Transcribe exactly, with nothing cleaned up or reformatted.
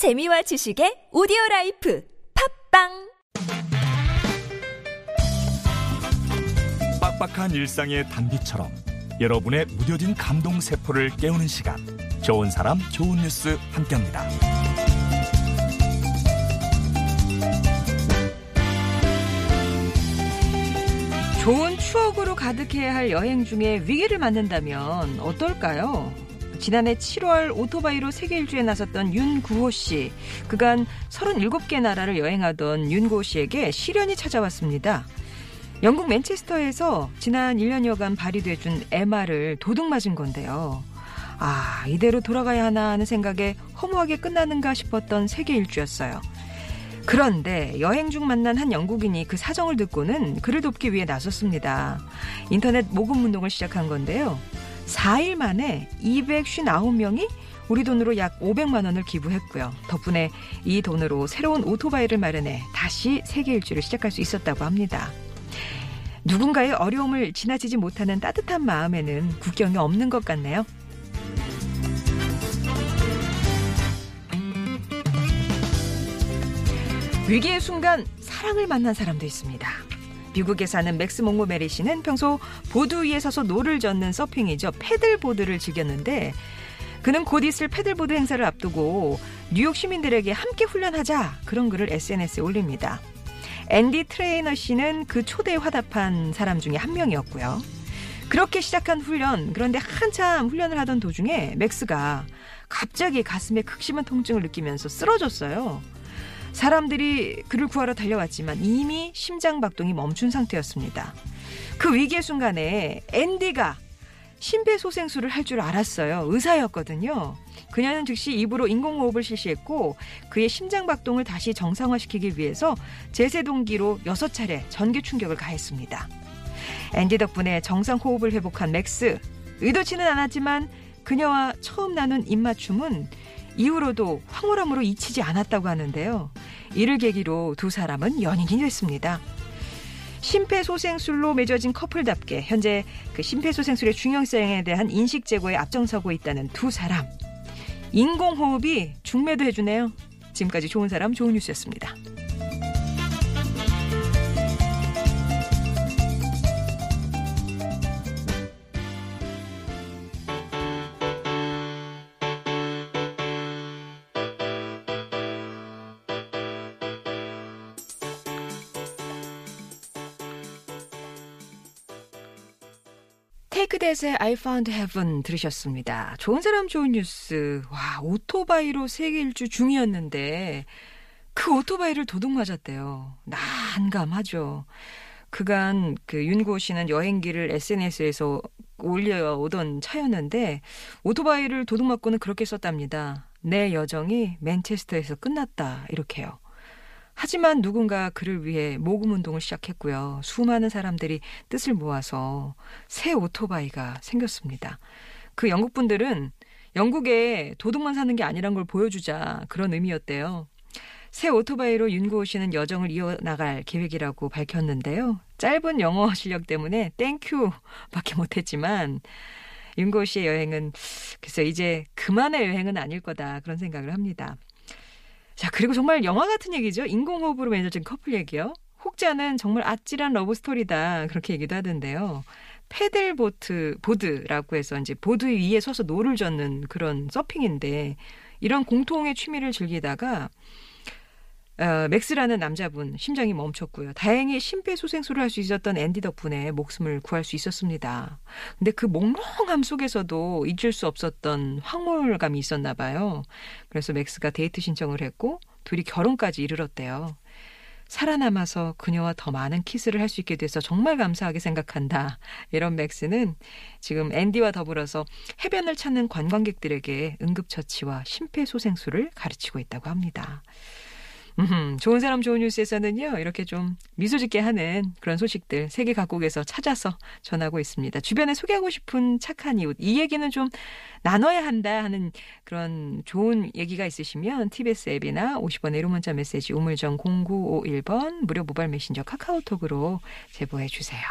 재미와 지식의 오디오라이프 팟빵. 빡빡한 일상의 단비처럼 여러분의 무뎌진 감동세포를 깨우는 시간, 좋은 사람 좋은 뉴스 함께합니다. 좋은 추억으로 가득해야 할 여행 중에 위기를 맞는다면 어떨까요? 지난해 칠월 오토바이로 세계 일주에 나섰던 윤구호 씨. 그간 서른일곱 개 나라를 여행하던 윤구호 씨에게 시련이 찾아왔습니다. 영국 맨체스터에서 지난 일 년여간 발휘돼준 엠알을 도둑 맞은 건데요. 아, 이대로 돌아가야 하나 하는 생각에 허무하게 끝나는가 싶었던 세계 일주였어요. 그런데 여행 중 만난 한 영국인이 그 사정을 듣고는 그를 돕기 위해 나섰습니다. 인터넷 모금 운동을 시작한 건데요. 사 일 만에 이백오십구 명이 우리 돈으로 약 오백만 원을 기부했고요. 덕분에 이 돈으로 새로운 오토바이를 마련해 다시 세계 일주를 시작할 수 있었다고 합니다. 누군가의 어려움을 지나치지 못하는 따뜻한 마음에는 국경이 없는 것 같네요. 위기의 순간 사랑을 만난 사람도 있습니다. 미국에 사는 맥스 몽고메리 씨는 평소 보드 위에 서서 노를 젓는 서핑이죠. 패들보드를 즐겼는데 그는 곧 있을 패들보드 행사를 앞두고 뉴욕 시민들에게 함께 훈련하자, 그런 글을 에스엔에스에 올립니다. 앤디 트레이너 씨는 그 초대에 화답한 사람 중에 한 명이었고요. 그렇게 시작한 훈련, 그런데 한참 훈련을 하던 도중에 맥스가 갑자기 가슴에 극심한 통증을 느끼면서 쓰러졌어요. 사람들이 그를 구하러 달려왔지만 이미 심장박동이 멈춘 상태였습니다. 그 위기의 순간에 앤디가 심폐소생술을 할 줄 알았어요. 의사였거든요. 그녀는 즉시 입으로 인공호흡을 실시했고 그의 심장박동을 다시 정상화시키기 위해서 제세동기로 여섯 차례 전기 충격을 가했습니다. 앤디 덕분에 정상호흡을 회복한 맥스. 의도치는 않았지만 그녀와 처음 나눈 입맞춤은 이후로도 황홀함으로 잊히지 않았다고 하는데요. 이를 계기로 두 사람은 연인이 됐습니다. 심폐소생술로 맺어진 커플답게 현재 그 심폐소생술의 중요성에 대한 인식 제고에 앞장서고 있다는 두 사람. 인공호흡이 중매도 해주네요. 지금까지 좋은 사람 좋은 뉴스였습니다. 테이크 댓의 I Found Heaven 들으셨습니다. 좋은 사람 좋은 뉴스. 와, 오토바이로 세계 일주 중이었는데 그 오토바이를 도둑 맞았대요. 난감하죠. 그간 그 윤구호 씨는 여행기를 에스엔에스에서 올려오던 차였는데 오토바이를 도둑 맞고는 그렇게 썼답니다. 내 여정이 맨체스터에서 끝났다, 이렇게요. 하지만 누군가 그를 위해 모금 운동을 시작했고요. 수많은 사람들이 뜻을 모아서 새 오토바이가 생겼습니다. 그 영국 분들은 영국에 도둑만 사는 게 아니란 걸 보여주자, 그런 의미였대요. 새 오토바이로 윤구호 씨는 여정을 이어나갈 계획이라고 밝혔는데요. 짧은 영어 실력 때문에 땡큐밖에 못했지만 윤구호 씨의 여행은 글쎄 이제 그만의 여행은 아닐 거다, 그런 생각을 합니다. 자, 그리고 정말 영화 같은 얘기죠. 인공호흡으로 맺어진 커플 얘기요. 혹자는 정말 아찔한 러브스토리다, 그렇게 얘기도 하던데요. 패들보트, 보드라고 해서 이제 보드 위에 서서 노를 젓는 그런 서핑인데 이런 공통의 취미를 즐기다가 어, 맥스라는 남자분 심장이 멈췄고요. 다행히 심폐소생술을 할 수 있었던 앤디 덕분에 목숨을 구할 수 있었습니다. 근데 그 몽롱함 속에서도 잊을 수 없었던 황홀감이 있었나 봐요. 그래서 맥스가 데이트 신청을 했고 둘이 결혼까지 이르렀대요. 살아남아서 그녀와 더 많은 키스를 할 수 있게 돼서 정말 감사하게 생각한다. 이런 맥스는 지금 앤디와 더불어서 해변을 찾는 관광객들에게 응급처치와 심폐소생술을 가르치고 있다고 합니다. 음, 좋은 사람 좋은 뉴스에서는요, 이렇게 좀 미소 짓게 하는 그런 소식들 세계 각국에서 찾아서 전하고 있습니다. 주변에 소개하고 싶은 착한 이웃, 이 얘기는 좀 나눠야 한다 하는 그런 좋은 얘기가 있으시면 티비에스 앱이나 오십 원의 일 호 문자 메시지 우물정 공구오일 번 무료 모바일 메신저 카카오톡으로 제보해 주세요.